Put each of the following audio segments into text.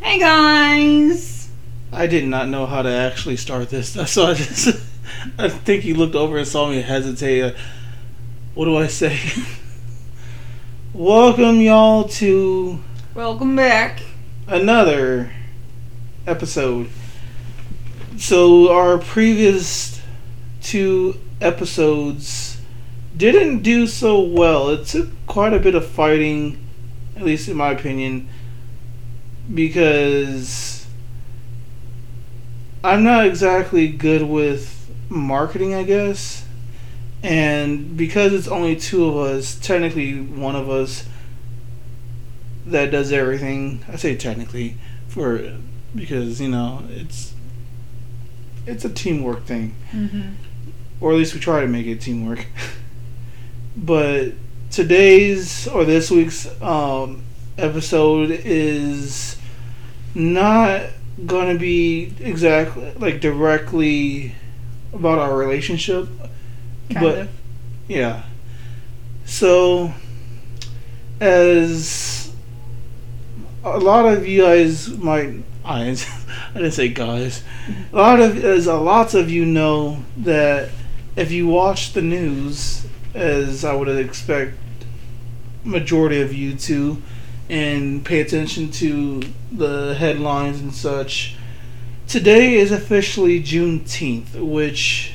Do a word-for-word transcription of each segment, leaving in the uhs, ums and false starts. Hey guys! I did not know how to actually start this. So I just, I think he looked over and saw me hesitate. Uh, what do I say? Welcome y'all to... Welcome back. Another episode. So our previous two episodes didn't do so well. It took quite a bit of fighting, at least in my opinion. Because I'm not exactly good with marketing, I guess. And because it's only two of us, technically one of us that does everything. I say technically for because, you know, it's it's a teamwork thing. Mm-hmm. Or at least we try to make it teamwork. But today's or this week's um episode is not gonna be exactly like directly about our relationship, kind but of. Yeah. So, as a lot of you guys might, I didn't say guys. A lot of as a lots of you know that if you watch the news, as I would expect, majority of you to. And pay attention to the headlines and such. Today is officially Juneteenth, which,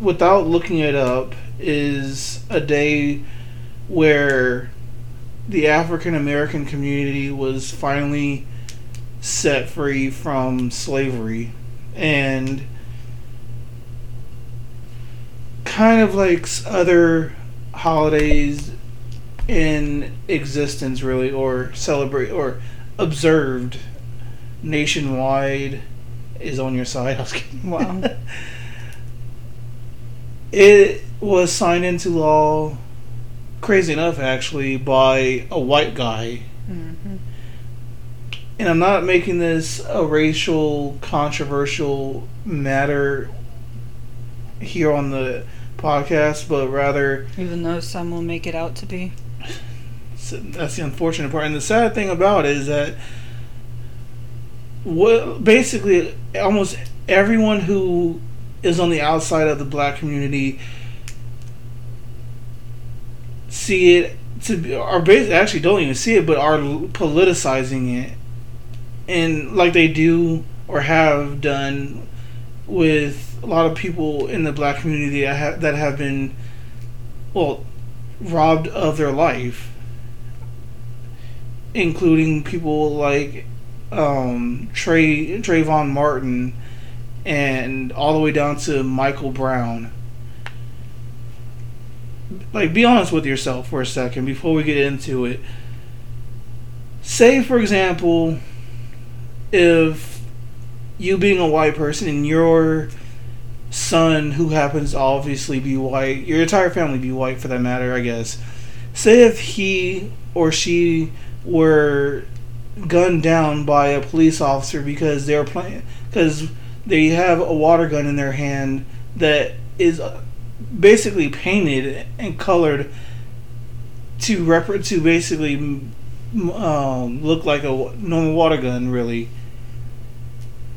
without looking it up, is a day where the African American community was finally set free from slavery. And kind of like other holidays in existence, really, or celebrate or observed nationwide, is on your side. I was kidding. Wow. It was signed into law, crazy enough, actually, by a white guy. Mm-hmm. And I'm not making this a racial, controversial matter here on the podcast, but rather... Even though some will make it out to be. So that's the unfortunate part. And the sad thing about it is that what, basically almost everyone who is on the outside of the black community see it to be, or basically actually don't even see it, but are politicizing it. And like they do or have done with a lot of people in the black community that have, that have been, well, robbed of their life. Including people like um, Trey, Trayvon Martin, and all the way down to Michael Brown. Like, be honest with yourself for a second before we get into it. Say, for example, if you being a white person and your son, who happens to obviously be white, your entire family be white for that matter, I guess. Say if he or she were gunned down by a police officer because they're playing, because they have a water gun in their hand that is basically painted and colored to rep- to basically um, look like a normal water gun. Really,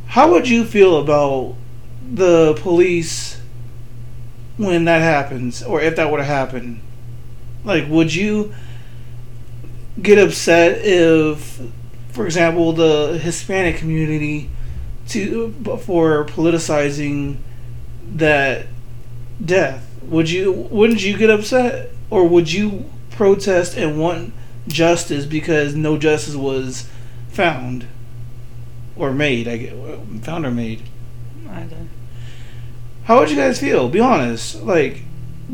how would you feel about the police when that happens, or if that were to happen? Like, would you get upset if, for example, the Hispanic community to for politicizing that death? Would you wouldn't you get upset, or would you protest and want justice because no justice was found or made? I get found or made. Either. How would you guys feel? Be honest. Like,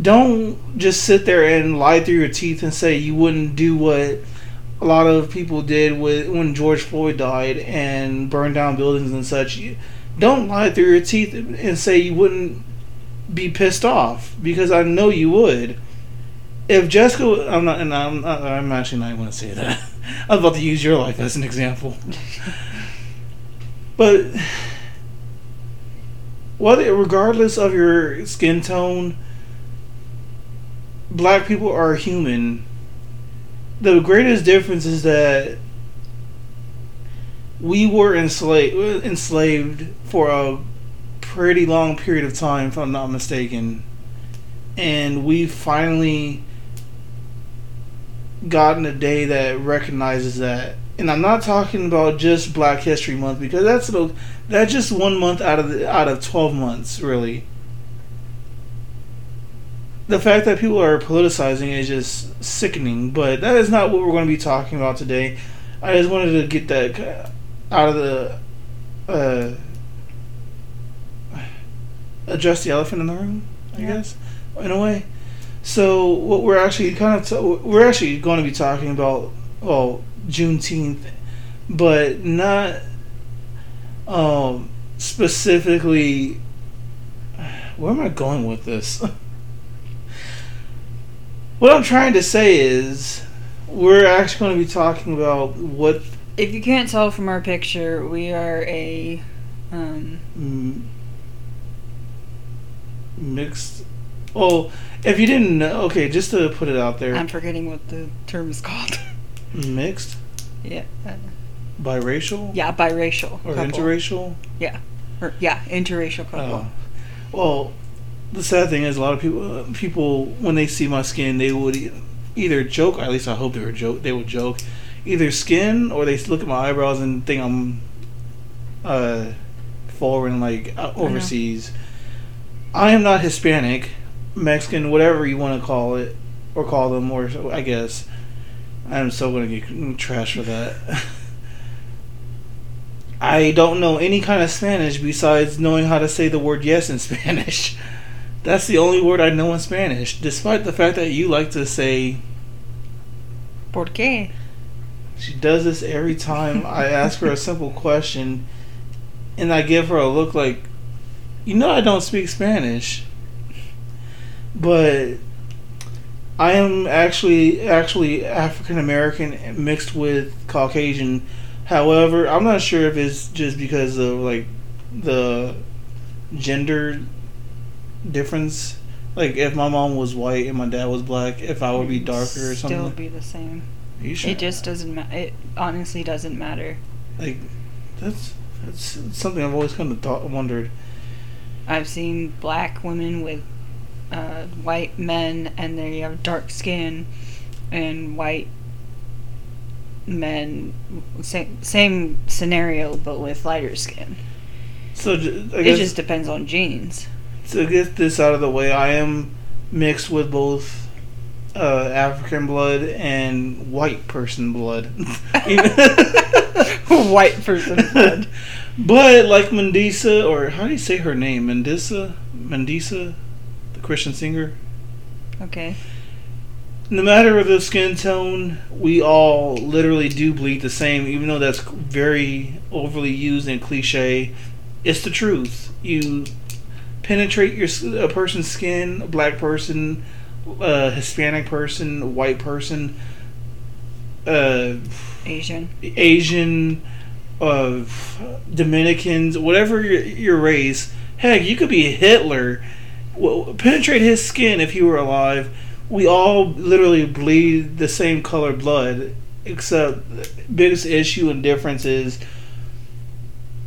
don't just sit there and lie through your teeth and say you wouldn't do what a lot of people did with when George Floyd died and burned down buildings and such. You, don't lie through your teeth and say you wouldn't be pissed off, because I know you would. If Jessica, I'm not, and I'm, not, I'm actually not going to say that. I was about to use your life as an example, but whether regardless of your skin tone, black people are human. The greatest difference is that we were enslaved we were enslaved for a pretty long period of time, if I'm not mistaken, and we finally gotten a day that recognizes that. And I'm not talking about just Black History Month, because that's about, that's just one month out of the, out of twelve months, really. The fact that people are politicizing is just sickening, but that is not what we're going to be talking about today. I just wanted to get that out of the, uh, address the elephant in the room, I yeah. guess, in a way. So what we're actually kind of t- we're actually going to be talking about, well, Juneteenth, but not um, specifically. Where am I going with this? What I'm trying to say is, we're actually going to be talking about what... If you can't tell from our picture, we are a... Um, m- mixed... Oh, if you didn't know... Okay, just to put it out there... I'm forgetting what the term is called. Mixed? Yeah. Biracial? Yeah, biracial. Or couple. Interracial? Yeah. Or, yeah, interracial couple. Oh. Well... The sad thing is, a lot of people, uh, people when they see my skin, they would e- either joke, or at least I hope they were joke. They would joke, either skin, or they look at my eyebrows and think I'm uh, foreign, like uh, overseas. I, I am not Hispanic, Mexican, whatever you want to call it, or call them, or I guess I'm still gonna get trash for that. I don't know any kind of Spanish besides knowing how to say the word yes in Spanish. That's the only word I know in Spanish, despite the fact that you like to say... ¿Por qué? She does this every time I ask her a simple question, and I give her a look like, you know I don't speak Spanish. But I am actually actually African-American mixed with Caucasian. However, I'm not sure if it's just because of like the gender... difference. Like if my mom was white and my dad was black, if I would be darker or something, still be the same. Are you sure? It just doesn't matter. It honestly doesn't matter. Like that's that's something I've always kind of thought, wondered. I've seen black women with uh, white men, and they have dark skin, and white men same same scenario but with lighter skin. So I guess it just depends on genes. To get this out of the way, I am mixed with both uh, African blood and white person blood. White person blood. But like Mandisa, or how do you say her name? Mandisa? Mandisa? The Christian singer? Okay. No matter of the skin tone, we all literally do bleed the same, even though that's very overly used and cliche. It's the truth. You... penetrate your a person's skin, a black person, uh, Hispanic person, white person, uh, Asian, Asian, uh, Dominicans, whatever your, your race. Heck, you could be Hitler. Well, penetrate his skin if he were alive. We all literally bleed the same color blood, except the biggest issue and difference is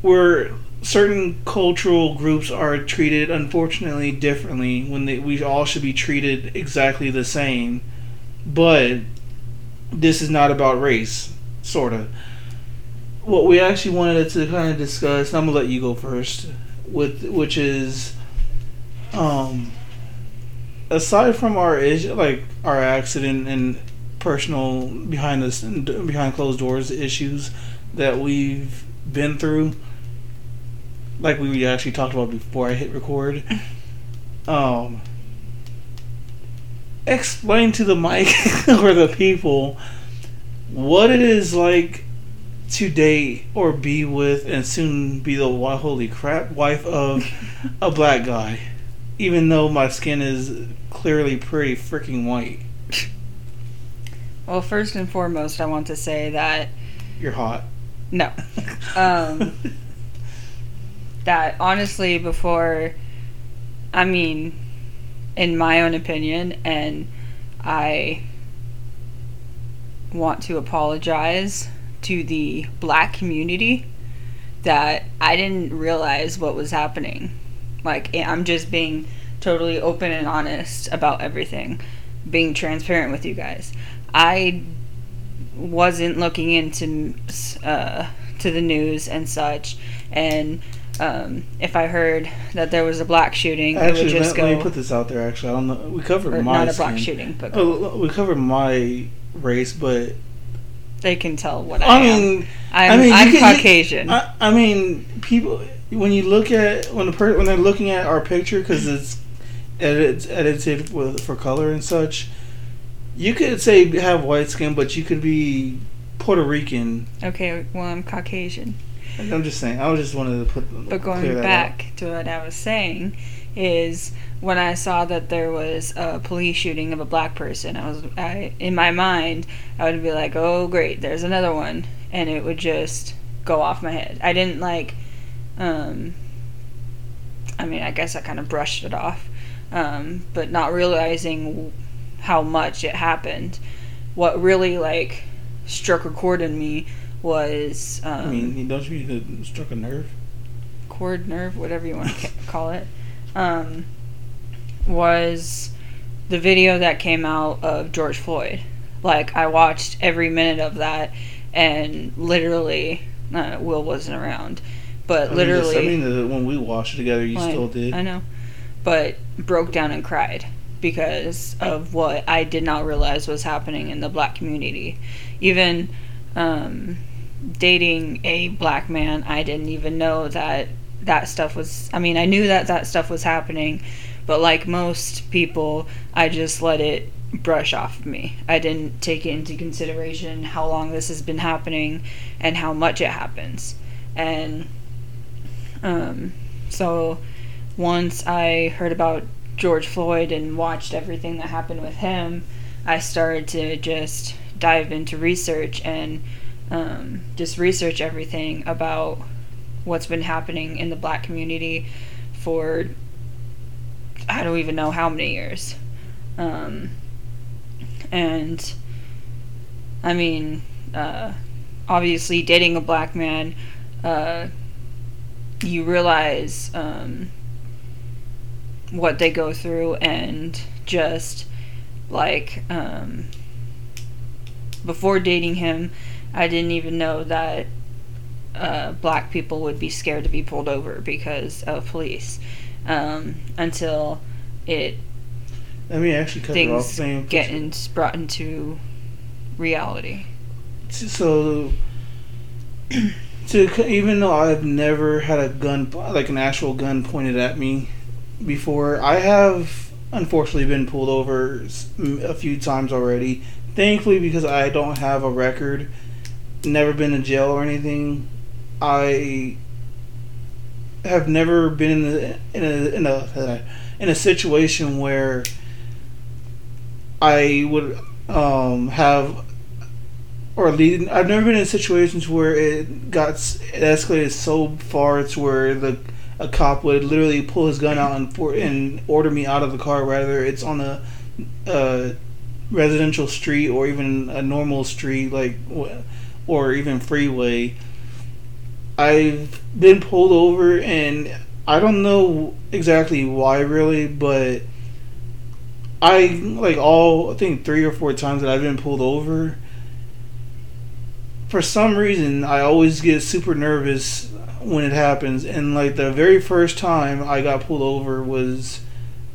we're... certain cultural groups are treated, unfortunately, differently when they, we all should be treated exactly the same. But this is not about race, sort of. What we actually wanted to kind of discuss, and I'm going to let you go first, with which is, um, aside from our issue, like our accident and personal behind us behind closed doors issues that we've been through, like we actually talked about before I hit record. Um, explain to the mic or the people what it is like to date or be with and soon be the holy crap wife of a black guy, even though my skin is clearly pretty freaking white. Well, first and foremost, I want to say that... You're hot. No. Um... That honestly, before, I mean, in my own opinion, and I want to apologize to the black community that I didn't realize what was happening. Like, I'm just being totally open and honest about everything, being transparent with you guys. I wasn't looking into uh, to the news and such, and um, if I heard that there was a black shooting, actually, I would just let, go... Let me put this out there, actually. I don't know. We covered my... Not a black shooting, but... Oh, we covered my race, but... They can tell what I, I am. Mean, I'm, I mean, I'm can, Caucasian. I, I mean, people... When you look at... When, the per, when they're looking at our picture, because it's edit, edited with, for color and such... You could say have white skin, but you could be Puerto Rican. Okay, well, I'm Caucasian. I'm just saying. I just wanted to put... But going back out. to what I was saying is when I saw that there was a police shooting of a black person, I was I, in my mind, I would be like, oh, great, there's another one. And it would just go off my head. I didn't like... Um, I mean, I guess I kind of brushed it off. Um, but not realizing... how much it happened. What really like struck a chord in me was um I mean, don't you mean it struck a nerve? Chord, nerve, whatever you want to call it. Um was the video that came out of George Floyd. Like, I watched every minute of that, and literally uh, Will wasn't around. But I literally mean this, I mean when we watched it together, you like, still did. I know. But broke down and cried. Because of what I did not realize was happening in the black community. Even um, dating a black man, I didn't even know that that stuff was... I mean, I knew that that stuff was happening, but like most people, I just let it brush off of me. I didn't take it into consideration how long this has been happening and how much it happens. And um, so once I heard about George Floyd and watched everything that happened with him, I started to just dive into research and um, just research everything about what's been happening in the black community for I don't even know how many years. Um, and I mean, uh, obviously dating a black man, uh, you realize um, what they go through, and just like um before dating him, I didn't even know that uh black people would be scared to be pulled over because of police um until it let me actually cut it off things get in, brought into reality. So to even though I've never had a gun, like an actual gun pointed at me before, I have unfortunately been pulled over a few times already. Thankfully, because I don't have a record, never been in jail or anything, I have never been in a in a in a, in a situation where I would um, have or lead. I've never been in situations where it got it escalated so far to where the a cop would literally pull his gun out and, for, and order me out of the car, whether it's on a, a residential street or even a normal street, like, or even freeway. I've been pulled over, and I don't know exactly why, really, but I like all I think three or four times that I've been pulled over. For some reason, I always get super nervous when it happens, and like the very first time I got pulled over was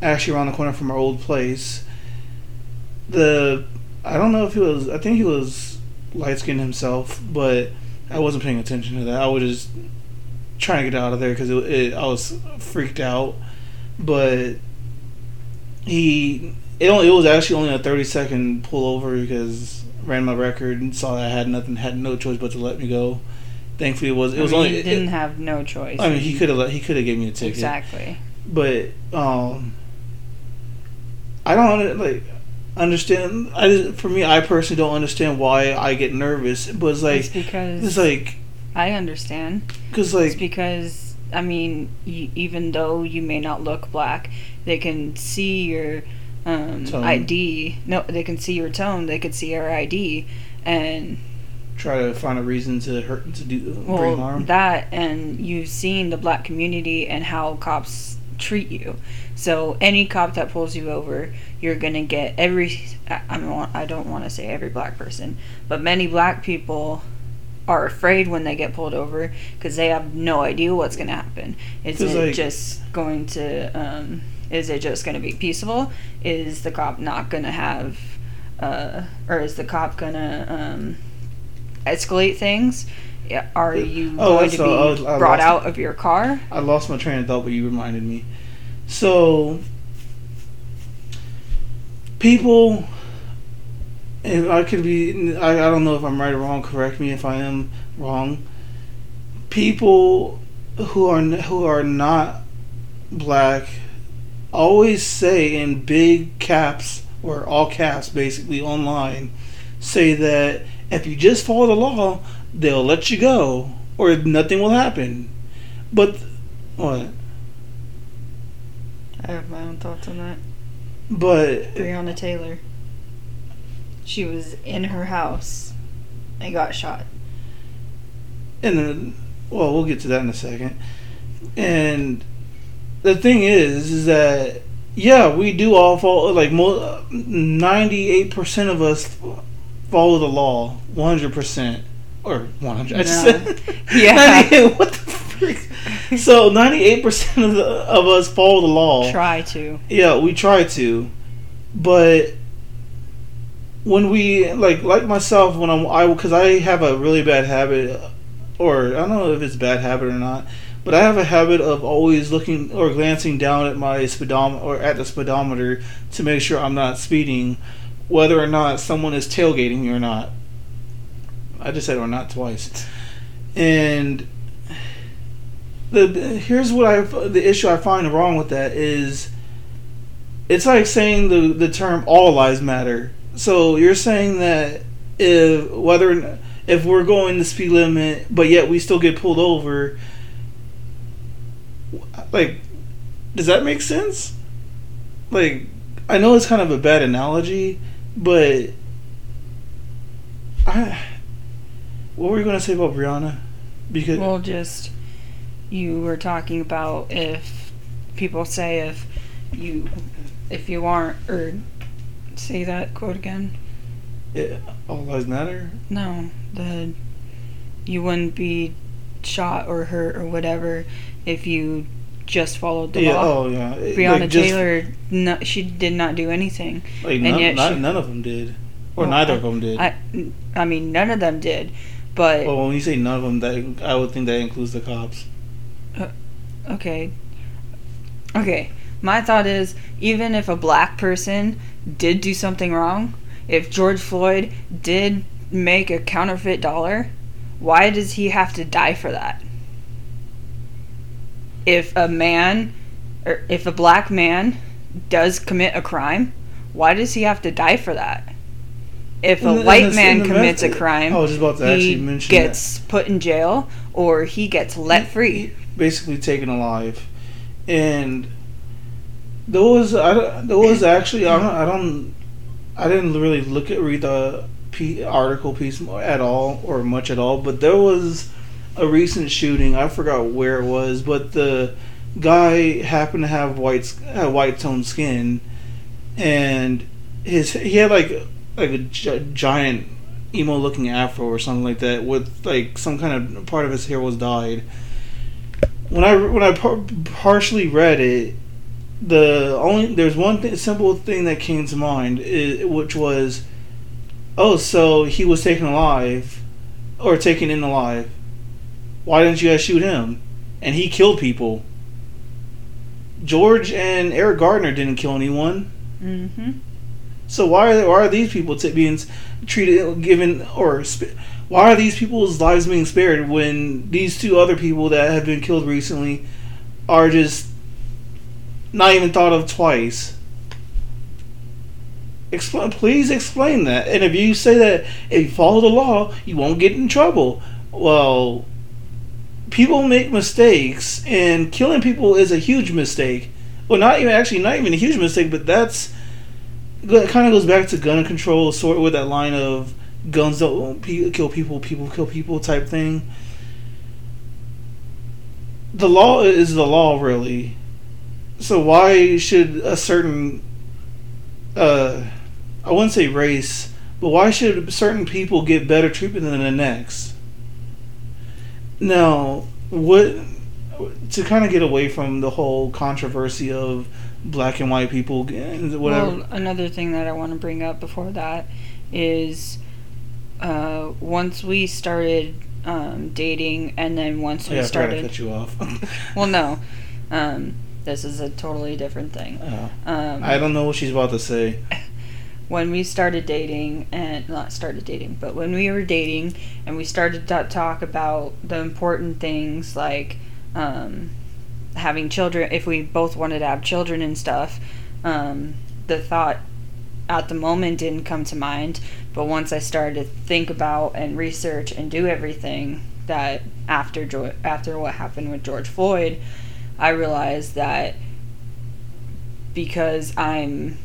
actually around the corner from our old place. The I don't know if he was I think he was light skinned himself, but I wasn't paying attention to that. I was just trying to get out of there because it, it, I was freaked out. But he it only it was actually only a thirty second pullover because I ran my record and saw that I had nothing had no choice but to let me go. Thankfully, it was it was I mean, only he didn't it, have no choice. I mean, he could have he could have given me a ticket, exactly. But um, I don't like understand. I just, for me, I personally don't understand why I get nervous. But it's like it's because it's like I understand because like it's because I mean, you, even though you may not look black, they can see your um, I D. No, they can see your tone. They could see your I D, and try to find a reason to hurt, to do well, bring harm. That, and you've seen the black community and how cops treat you. So any cop that pulls you over, you're gonna get every. I don't. I don't want to say every black person, but many black people are afraid when they get pulled over because they have no idea what's gonna happen. Is it like, just going to? Um, is it just gonna be peaceful? Is the cop not gonna have? Uh, or is the cop gonna um, escalate things? Are you oh, going to be uh, brought out my, of your car? I lost my train of thought, but you reminded me. So, people, and I could be, I, I don't know if I'm right or wrong, correct me if I am wrong. People who are who are not black always say in big caps, or all caps basically online, say that if you just follow the law, they'll let you go, or nothing will happen. But, what? I have my own thoughts on that. But... Breonna Taylor. She was in her house and got shot. And then, well, we'll get to that in a second. And the thing is, is that, yeah, we do all follow, like, ninety-eight percent of us follow the law, one hundred percent. Or one hundred, no. I said. Yeah. What the freak? So ninety-eight percent of, the, of us follow the law. Try to. Yeah, we try to. But when we, like like myself, when I'm, I, because I have a really bad habit, or I don't know if it's a bad habit or not, but I have a habit of always looking or glancing down at my speedometer, or at the speedometer, to make sure I'm not speeding, whether or not someone is tailgating me or not. I just said or not twice. And the here's what I the issue I find wrong with that is, it's like saying the the term all lives matter. So you're saying that if whether if we're going the speed limit, but yet we still get pulled over, like, does that make sense? Like, I know it's kind of a bad analogy, but I What were you going to say about Breonna? Because well, just, you were talking about if people say if you if you aren't, or say that quote again. Yeah, all lives matter? No, the you wouldn't be shot or hurt or whatever if you just followed the yeah, law. Oh, yeah. Breonna like Taylor, just, no, she did not do anything. Like, and none, yet not, she, none of them did. Or well, neither I, of them did. I, I mean, none of them did. But well, when you say none of them, that I would think that includes the cops. Uh, okay. Okay. My thought is, even if a black person did do something wrong, if George Floyd did make a counterfeit dollar, why does he have to die for that? If a man, or if a black man does commit a crime, why does he have to die for that? If a white man commits a crime, he gets put in jail, or he gets let free. Basically taken alive. And there was, I, there was actually, I don't, I don't, I didn't really look at, read the article piece at all, or much at all, but there was a recent shooting, I forgot where it was, but the guy happened to have white, white toned skin, and his, he had like, like a gi- giant emo looking afro or something like that, with like some kind of part of his hair was dyed. When I when I par- partially read it, the only there's one th- simple thing that came to mind, is, which was, oh, so he was taken alive, or taken in alive. Why didn't you guys shoot him? And he killed people. George and Eric Gardner didn't kill anyone. Mm-hmm. So why are they, why are these people t- being treated, given, or sp- why are these people's lives being spared when these two other people that have been killed recently are just not even thought of twice? Expl- please explain that. And if you say that if you follow the law, you won't get in trouble. Well, people make mistakes, and killing people is a huge mistake. Well, not even actually not even a huge mistake, but that's. It kind of goes back to gun control, sort of with that line of guns don't kill people, people kill people type thing. The law is the law, really. So why should a certain, uh, I wouldn't say race, but why should certain people get better treatment than the next? Now, what to kind of get away from the whole controversy of black and white people, whatever. Well, another thing that I want to bring up before that is uh, once we started um, dating, and then once we yeah, started, I cut you off. Well, no, um, this is a totally different thing. Uh, um, I don't know what she's about to say. When we started dating, and not started dating, but when we were dating, and we started to talk about the important things like um, having children, if we both wanted to have children and stuff, um, the thought at the moment didn't come to mind, but once I started to think about and research and do everything that after jo- after what happened with George Floyd, I realized that because I'm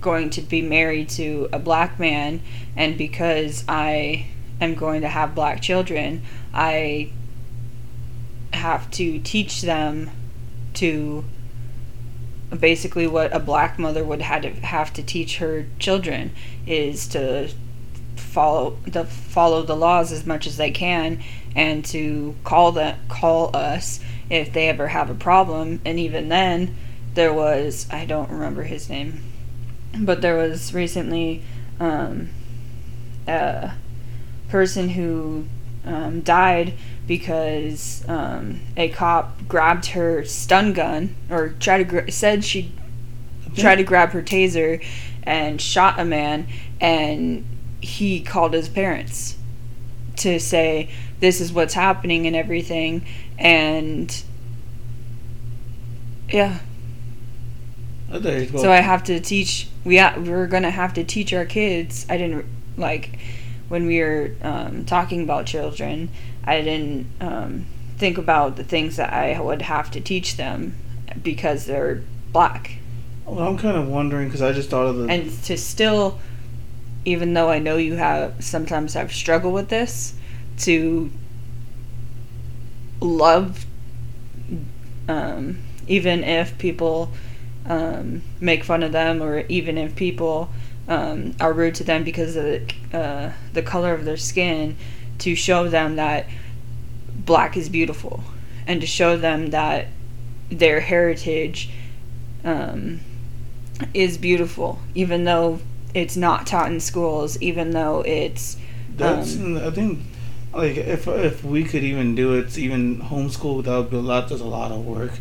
going to be married to a black man and because I am going to have black children, I have to teach them to basically what a black mother would had to have to teach her children is to follow the follow the laws as much as they can, and to call the call us if they ever have a problem. And even then, there was I don't remember his name, but there was recently um, a person who um, died because um, a cop grabbed her stun gun, or tried to gra- said she tried to grab her taser and shot a man, and he called his parents to say this is what's happening and everything. And yeah, I so I have to teach we ha- we're gonna have to teach our kids. I didn't like when we were um, talking about children, I didn't um, think about the things that I would have to teach them because they're black. Well, I'm kind of wondering because I just thought of the... And to still, even though I know you have sometimes have struggled with this, to love, um, even if people um, make fun of them, or even if people um, are rude to them because of the, uh, the color of their skin, to show them that black is beautiful, and to show them that their heritage um, is beautiful, even though it's not taught in schools, even though it's... That's, um, I think, like, if if we could even do it, even homeschool, that would be a lot, there's a lot of work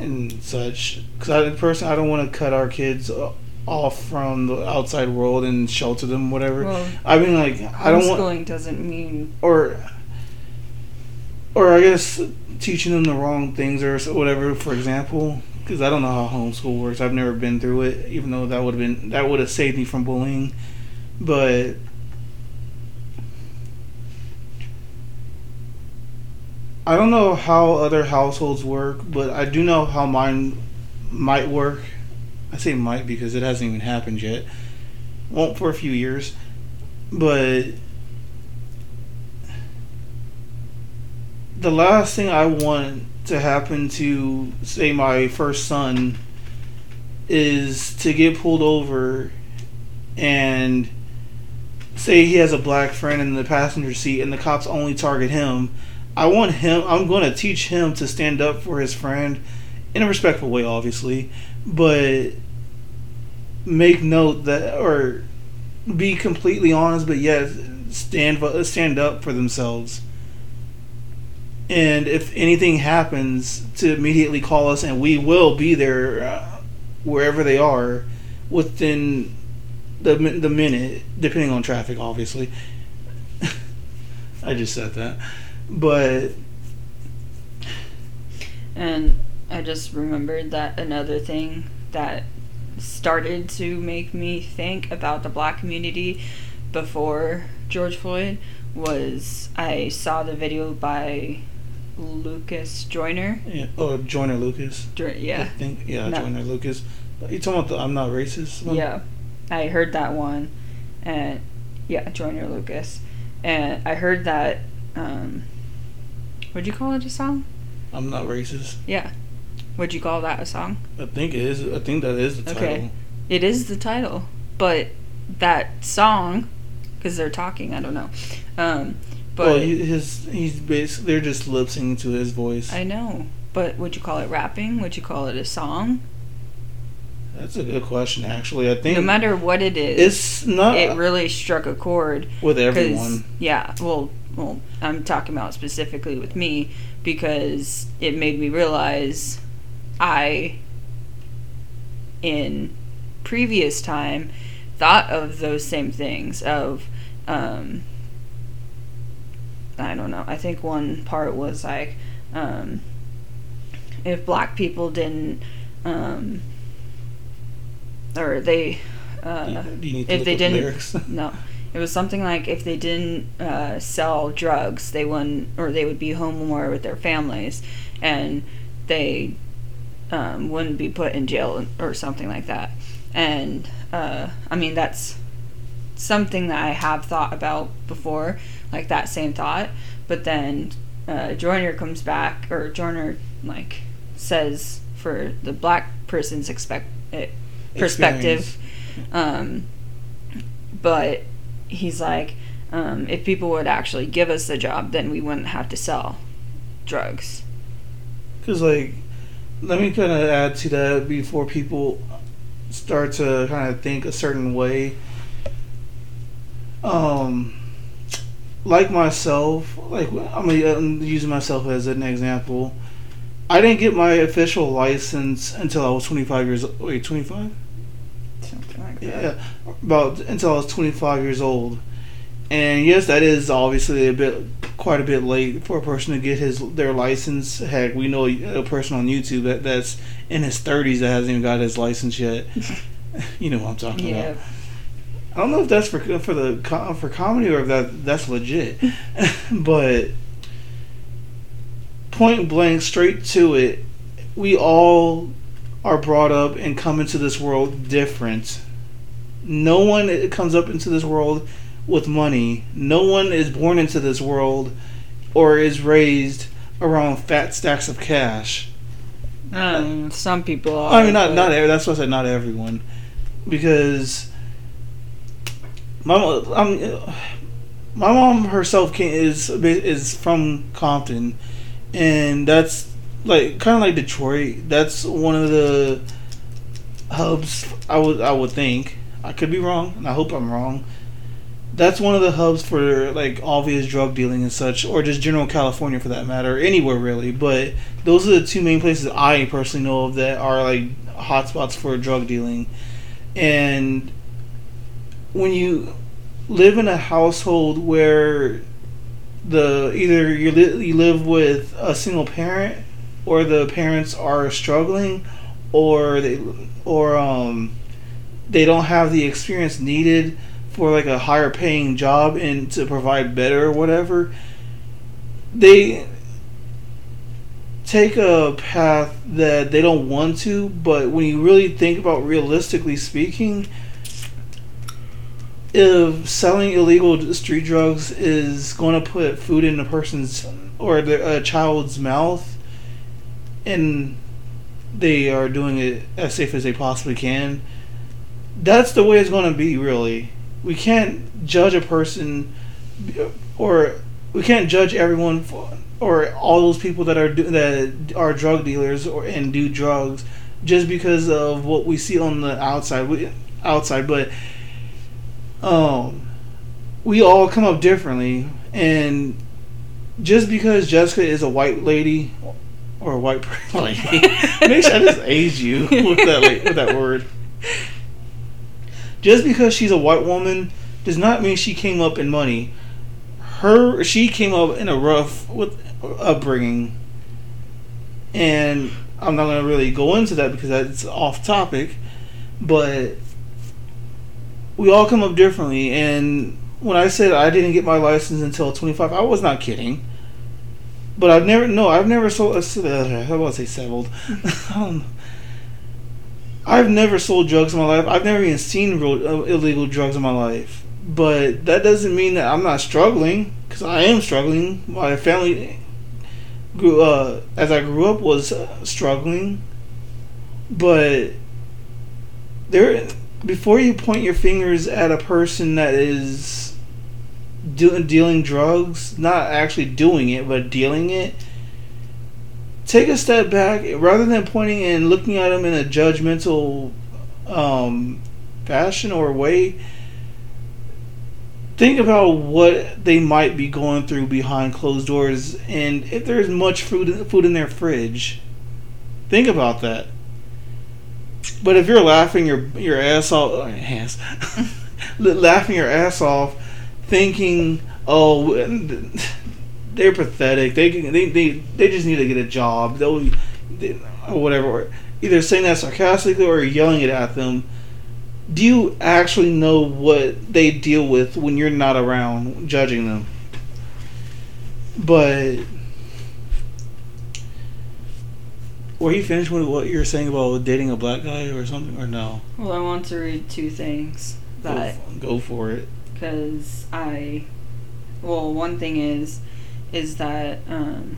and such. Because personally, I don't want to cut our kids off from the outside world and shelter them, whatever. Well, I mean, like, I don't want... Homeschooling doesn't mean... Or, or I guess teaching them the wrong things or whatever, for example, because I don't know how homeschool works. I've never been through it, even though that would have been... That would have saved me from bullying, but... I don't know how other households work, but I do know how mine might work. I say might because it hasn't even happened yet. Won't for a few years. But the last thing I want to happen to, say, my first son is to get pulled over and say he has a black friend in the passenger seat and the cops only target him. I want him, I'm going to teach him to stand up for his friend in a respectful way, obviously, but make note that, or be completely honest, but yet stand stand up for themselves. And if anything happens, to immediately call us, and we will be there uh, wherever they are within the the minute, depending on traffic, obviously. I just said that, but and. I just remembered that another thing that started to make me think about the black community before George Floyd was I saw the video by Lucas Joyner. Yeah. Oh, Joyner Lucas. Jo- yeah. I think, yeah, no. Joyner Lucas. You talking about the I'm Not Racist one? Yeah. I heard that one, and Yeah, Joyner Lucas. And I heard that, um, would you call it a song? I'm not racist. Yeah. Would you call that a song? I think it is. I think that is the title. Okay. It is the title. But that song, because they're talking, I don't know. Um, but well, he, his, he's basically, they're just lip syncing to his voice. I know. But would you call it rapping? Would you call it a song? That's a good question, actually. I think no matter what it is, it's not, it really struck a chord with everyone. Yeah, well, well, I'm talking about specifically with me because it made me realize I, in previous time, thought of those same things. Of, um, I don't know. I think one part was like, um, if black people didn't. Um, Or they, uh, do you, do you if they didn't, lyrics? No, it was something like if they didn't uh, sell drugs, they wouldn't, or they would be home more with their families, and they um, wouldn't be put in jail or something like that. And uh, I mean, that's something that I have thought about before, like that same thought. But then uh, Joyner comes back, or Joyner like says for the black person's expect it. Perspective, um, but he's like, um, if people would actually give us the job, then we wouldn't have to sell drugs. Because, like, let me kind of add to that before people start to kind of think a certain way. Um, like myself, like I'm gonna use myself as an example. I didn't get my official license until I was twenty-five years old. Wait, twenty-five? Something like that. Yeah, about until I was twenty-five years old. And yes, that is obviously a bit, quite a bit late for a person to get his their license. Heck, we know a person on YouTube that, that's in his thirties that hasn't even got his license yet. You know what I'm talking yeah. about. I don't know if that's for for the for comedy or if that that's legit, but. Point blank, straight to it, we all are brought up and come into this world different. No one comes up into this world with money. No one is born into this world or is raised around fat stacks of cash. Um, some people are. I mean, not not every, that's why I said not everyone, because my I'm, my mom herself came, is is from Compton. And that's like kind of like Detroit. That's one of the hubs. I would I would think. I could be wrong, and I hope I'm wrong. That's one of the hubs for like obvious drug dealing and such, or just general California for that matter, anywhere really. But those are the two main places I personally know of that are like hotspots for drug dealing. And when you live in a household where The either you, li- you live with a single parent, or the parents are struggling, or they or um they don't have the experience needed for like a higher paying job and to provide better or whatever. They take a path that they don't want to, but when you really think about realistically speaking. If selling illegal street drugs is going to put food in a person's or a child's mouth, and they are doing it as safe as they possibly can, that's the way it's going to be, really. We can't judge a person, or we can't judge everyone, for, or all those people that are do, that are drug dealers or and do drugs just because of what we see on the outside. Outside, but. Um, we all come up differently, and just because Jessica is a white lady or a white lady, make sure I just age you with that like, with that word. Just because she's a white woman does not mean she came up in money. Her she came up in a rough with upbringing, and I'm not gonna really go into that because that's off topic, but. We all come up differently, and when I said I didn't get my license until twenty-five, I was not kidding. But I've never, no, I've never sold, uh, how about I say settled? um, I've never sold drugs in my life. I've never even seen real, uh, illegal drugs in my life. But that doesn't mean that I'm not struggling, because I am struggling. My family, grew, uh, as I grew up, was uh, struggling. But there, before you point your fingers at a person that is do- dealing drugs, not actually doing it, but dealing it, take a step back. Rather than pointing and looking at them in a judgmental um, fashion or way, think about what they might be going through behind closed doors, and if there's much food food in their fridge, think about that. But if you're laughing your your ass off, ass, laughing your ass off, thinking, oh, they're pathetic. They they they, they just need to get a job. They'll they, or whatever. Either saying that sarcastically or yelling it at them. Do you actually know what they deal with when you're not around judging them? But were you finished with what you were saying about dating a black guy or something, or no? Well, I want to read two things. That go for it. Because I, well, one thing is, is that um,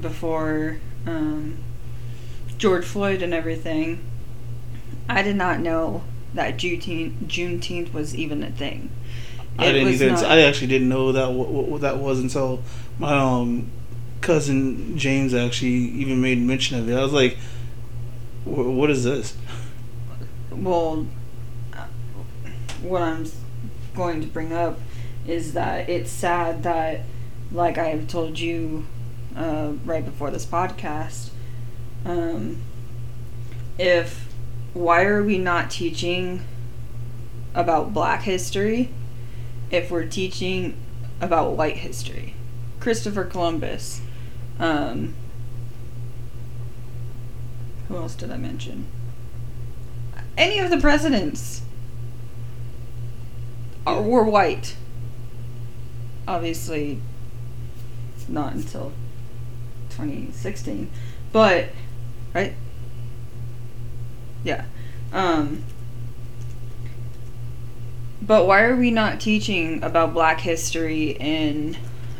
before um, George Floyd and everything, I did not know that Juneteenth, Juneteenth was even a thing. It I didn't even. Not, I actually didn't know that what, what that was until my um, cousin James actually even made mention of it. I was like, "What is this?" Well, what I'm going to bring up is that it's sad that, like I have told you uh, right before this podcast, um, if. Why are we not teaching about black history if we're teaching about white history? Christopher Columbus. Um, who else did I mention? Any of the presidents are, were white. Obviously, not until twenty sixteen. But, right? Yeah. Um, but why are we not teaching about black history in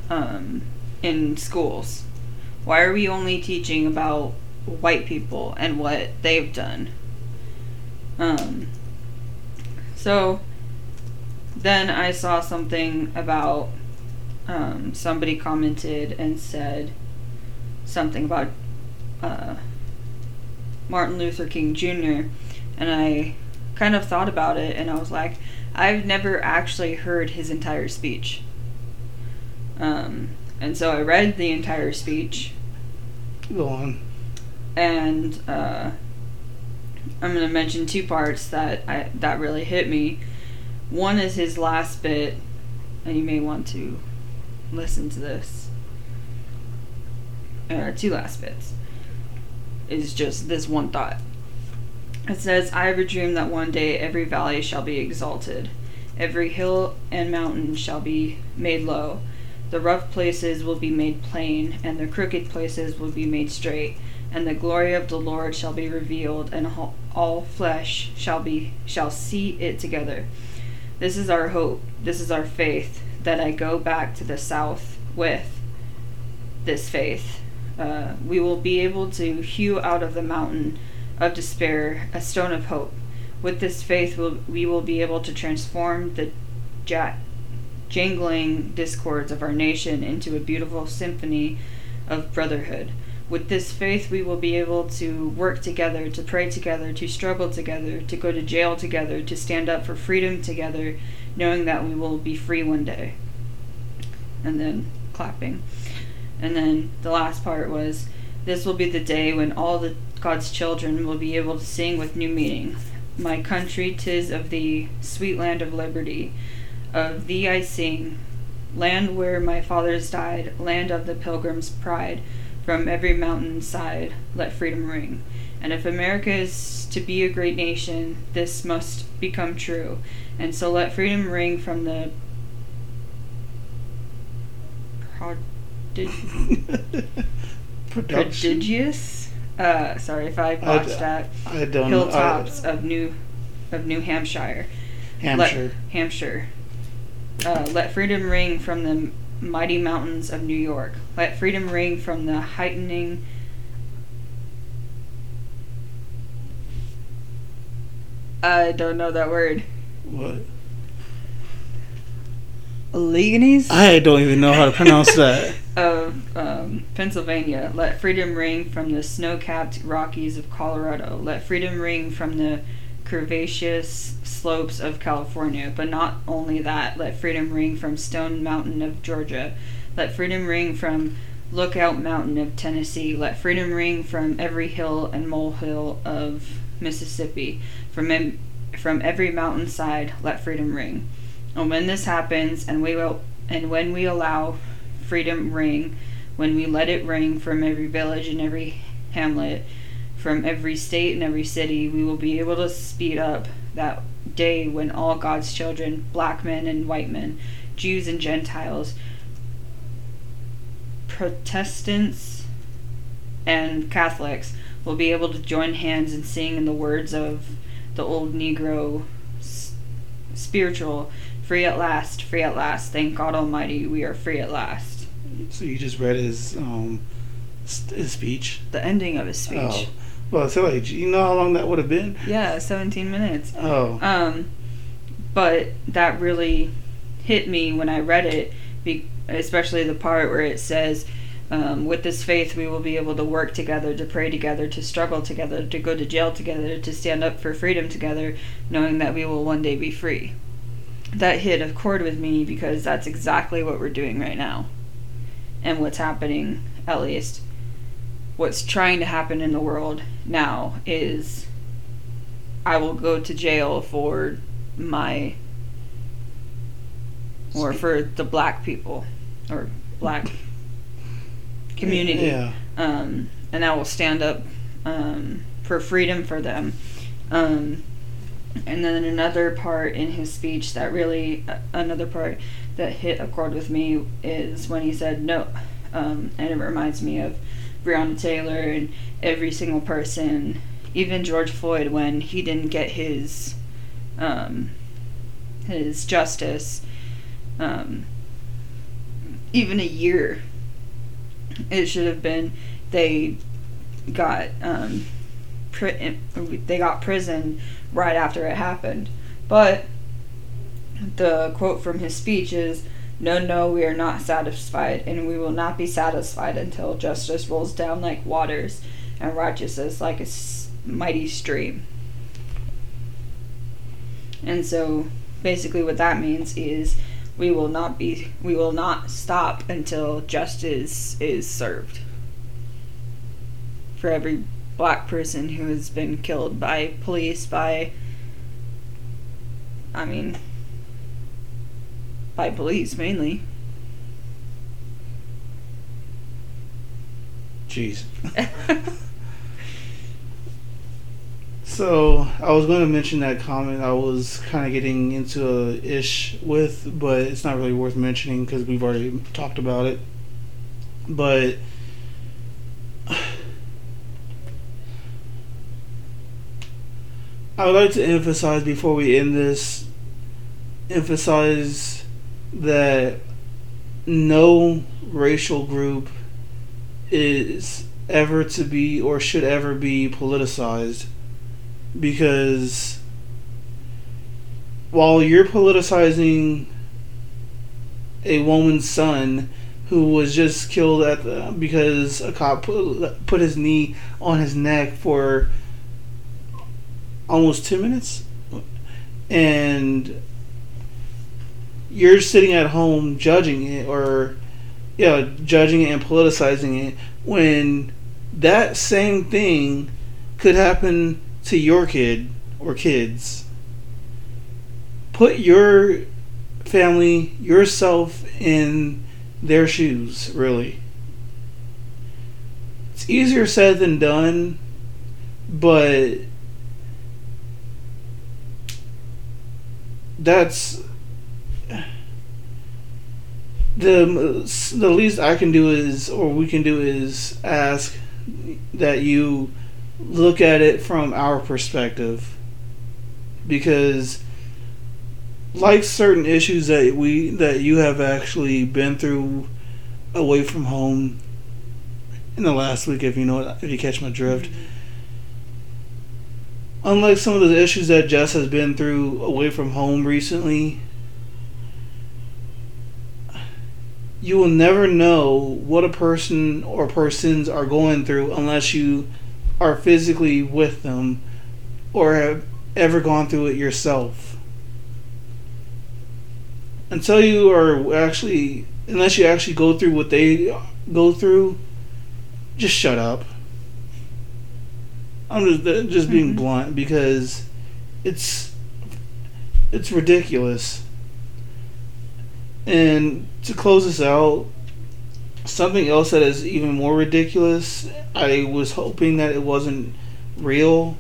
um, in schools? Why are we only teaching about white people and what they've done? Um, so then I saw something about um, somebody commented and said something about uh, Martin Luther King Junior And I kind of thought about it, and I was like, I've never actually heard his entire speech. Um, and so I read the entire speech. Go on. And uh, I'm going to mention two parts that I, that really hit me. One is his last bit, and you may want to listen to this. Uh, two last bits. Is just this one thought. It says, I have a dream that one day every valley shall be exalted. Every hill and mountain shall be made low. The rough places will be made plain, and the crooked places will be made straight. And the glory of the Lord shall be revealed, and all flesh shall be shall see it together. This is our hope. This is our faith, that I go back to the South with this faith. Uh, we will be able to hew out of the mountain of despair a stone of hope. With this faith, we'll, we will be able to transform the ja- jangling discords of our nation into a beautiful symphony of brotherhood. With this faith, we will be able to work together, to pray together, to struggle together, to go to jail together, to stand up for freedom together, knowing that we will be free one day. And then clapping. And then the last part was, this will be the day when all the God's children will be able to sing with new meaning. My country, 'tis of thee, sweet land of liberty. Of thee I sing, land where my fathers died, land of the pilgrim's pride. From every mountain side, let freedom ring. And if America is to be a great nation, this must become true. And so let freedom ring from the... Prod- prodigious uh, sorry if I botched I, that I don't, hilltops I, of New of New Hampshire Hampshire. Let, Hampshire Uh, let freedom ring from the mighty mountains of New York. Let freedom ring from the heightening... I don't know that word. What? Alleghenies? I don't even know how to pronounce that. Of um, Pennsylvania. Let freedom ring from the snow-capped Rockies of Colorado. Let freedom ring from the curvaceous slopes of California. But not only that, let freedom ring from Stone Mountain of Georgia. Let freedom ring from Lookout Mountain of Tennessee. Let freedom ring from every hill and molehill of Mississippi. From em- from every mountainside, let freedom ring. And when this happens, and we will, and when we allow freedom ring, when we let it ring from every village and every hamlet, from every state and every city, we will be able to speed up that day when all God's children, black men and white men, Jews and Gentiles, Protestants and Catholics, will be able to join hands and sing in the words of the old Negro s- spiritual, free at last, free at last, thank God Almighty, we are free at last. So you just read his um his speech? The ending of his speech. Oh. Well, so like, you know how long that would have been? Yeah, seventeen minutes. Oh. Um, but that really hit me when I read it, be- especially the part where it says, Um, with this faith, we will be able to work together, to pray together, to struggle together, to go to jail together, to stand up for freedom together, knowing that we will one day be free. That hit a chord with me because that's exactly what we're doing right now. And what's happening, at least, what's trying to happen in the world now is I will go to jail for my, or for the black people, or black community, yeah. um, and I will stand up um, for freedom for them. Um, and then another part in his speech that really, uh, another part that hit a chord with me is when he said no, um, and it reminds me of Breonna Taylor and every single person, even George Floyd when he didn't get his um, his justice, um, even a year. It should have been they got um, pri- they got prison right after it happened. But the quote from his speech is, "No, no, we are not satisfied, and we will not be satisfied until justice rolls down like waters and righteousness like a mighty stream." And so, basically, what that means is, We will not be. We will not stop until justice is served for every black person who has been killed by police, by. I mean, by police mainly. Jeez. So, I was going to mention that comment I was kind of getting into a ish with, but it's not really worth mentioning because we've already talked about it. But I would like to emphasize before we end this, emphasize that no racial group is ever to be or should ever be politicized. Because while you're politicizing a woman's son who was just killed at the, because a cop put, put his knee on his neck for almost ten minutes, and you're sitting at home judging it, or yeah, judging it and politicizing it, when that same thing could happen to your kid or kids. Put your family, yourself in their shoes, really. It's easier said than done, but that's the the least I can do is, or we can do is ask that you look at it from our perspective, because like certain issues that we that you have actually been through away from home in the last week, if you know if you catch my drift. Unlike some of the issues that Jess has been through away from home recently, you will never know what a person or persons are going through unless you are physically with them or have ever gone through it yourself. Until you are actually, unless you actually go through what they go through, just shut up. I'm just, just being mm-hmm. blunt because it's it's ridiculous. And to close this out, something else that is even more ridiculous, I was hoping that it wasn't real,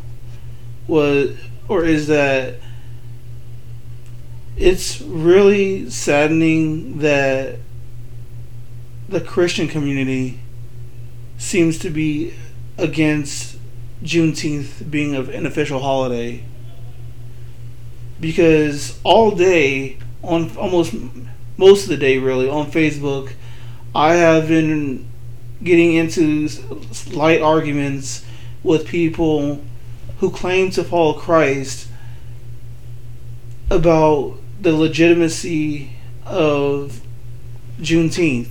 was or is that it's really saddening that the Christian community seems to be against Juneteenth being an official holiday. Because all day, on almost... most of the day, really, on Facebook, I have been getting into slight arguments with people who claim to follow Christ about the legitimacy of Juneteenth.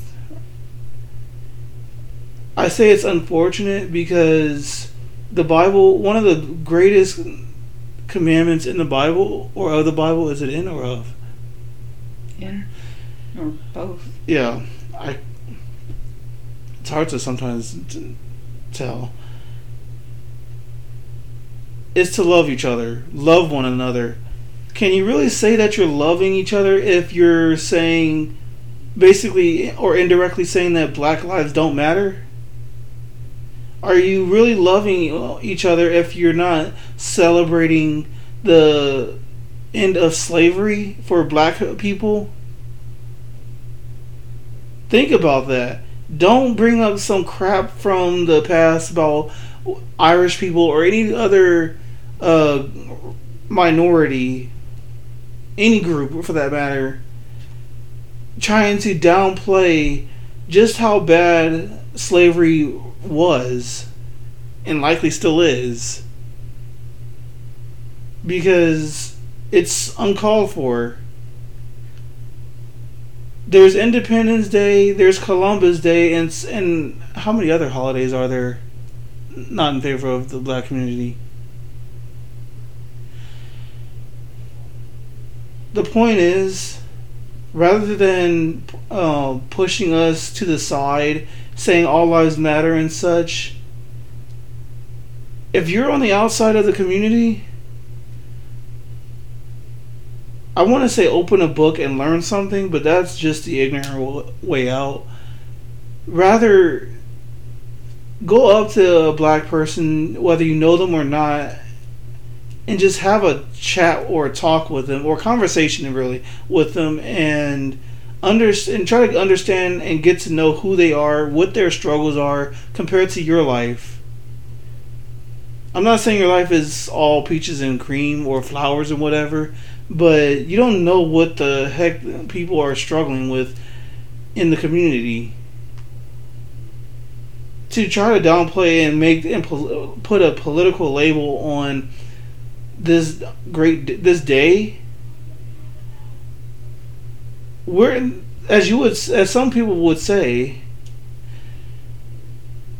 I say it's unfortunate because the Bible, one of the greatest commandments in the Bible, or of the Bible, is it in or of? In. Or both. Yeah. I, it's hard to sometimes t- tell. It's to love each other. Love one another. Can you really say that you're loving each other if you're saying, basically or indirectly saying, that black lives don't matter? Are you really loving each other if you're not celebrating the end of slavery for black people? Think about that. Don't bring up some crap from the past about Irish people or any other uh, minority, any group for that matter, trying to downplay just how bad slavery was and likely still is, because it's uncalled for. There's Independence Day, there's Columbus Day, and and how many other holidays are there not in favor of the black community? The point is, rather than uh, pushing us to the side, saying all lives matter and such, if you're on the outside of the community, I want to say open a book and learn something, but that's just the ignorant way out. Rather, go up to a black person, whether you know them or not, and just have a chat or a talk with them, or conversation really, with them, and, under- and try to understand and get to know who they are, what their struggles are, compared to your life. I'm not saying your life is all peaches and cream or flowers and whatever, but you don't know what the heck people are struggling with in the community. To try to downplay and make and put a political label on this great this day, we're as you would as some people would say,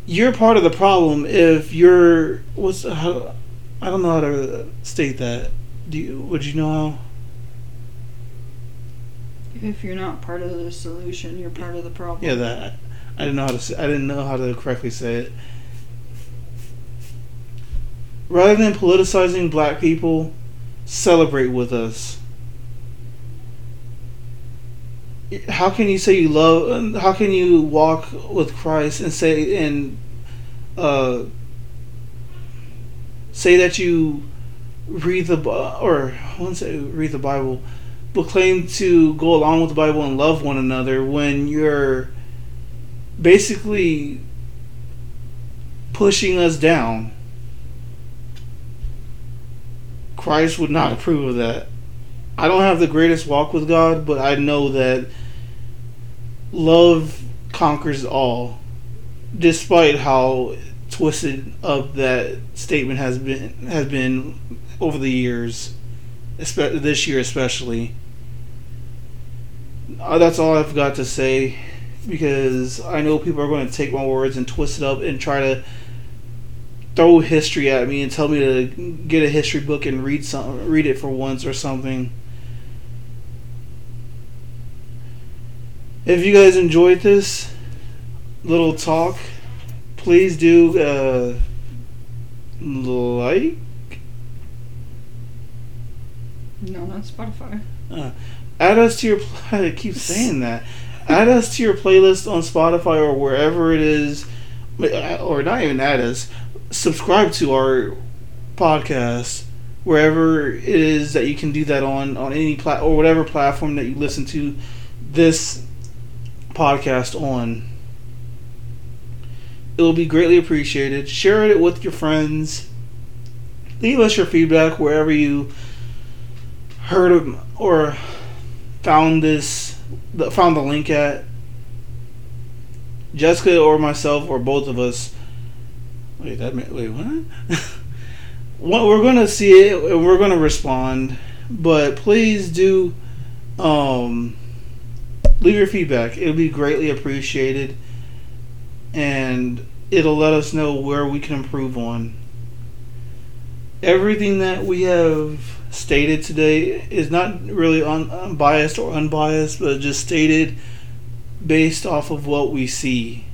you're part of the problem if you're what's how, I don't know how to state that. Do you, would you know how? If you're not part of the solution, you're part of the problem. Yeah, that I didn't know how to. Say, I didn't know how to correctly say it. Rather than politicizing black people, celebrate with us. How can you say you love? How can you walk with Christ and say and uh, say that you read the or I wouldn't say read the Bible, but claim to go along with the Bible and love one another when you're basically pushing us down? Christ would not approve of that. I don't have the greatest walk with God, but I know that love conquers all, despite how twisted up that statement has been has been over the years, especially this year especially. Uh, that's all I've got to say, because I know people are going to take my words and twist it up and try to throw history at me and tell me to get a history book and read some, read it for once or something. If you guys enjoyed this little talk, please do uh, like. No, not Spotify. Uh, add us to your. Pl- I keep saying that. Add us to your playlist on Spotify or wherever it is, or not even add us. Subscribe to our podcast wherever it is that you can do that on on any plat or whatever platform that you listen to this podcast on. It will be greatly appreciated. Share it with your friends. Leave us your feedback wherever you heard of or found this, found the link at. Jessica or myself or both of us. Wait, that meant, wait, what? Well, we're gonna see it and we're gonna respond, but please do um, leave your feedback. It'll be greatly appreciated. And it'll let us know where we can improve on. Everything that we have stated today is not really un- unbiased or unbiased, but just stated based off of what we see.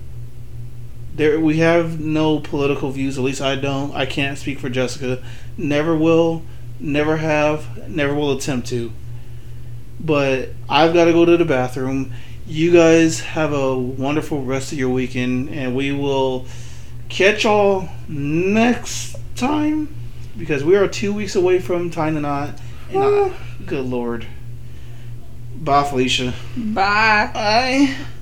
There, we have no political views, at least I don't. I can't speak for Jessica. Never will, never have, never will attempt to. But I've got to go to the bathroom. You guys have a wonderful rest of your weekend, and we will catch y'all next time, because we are two weeks away from tying the knot. And I, good Lord. Bye, Felicia. Bye. Bye.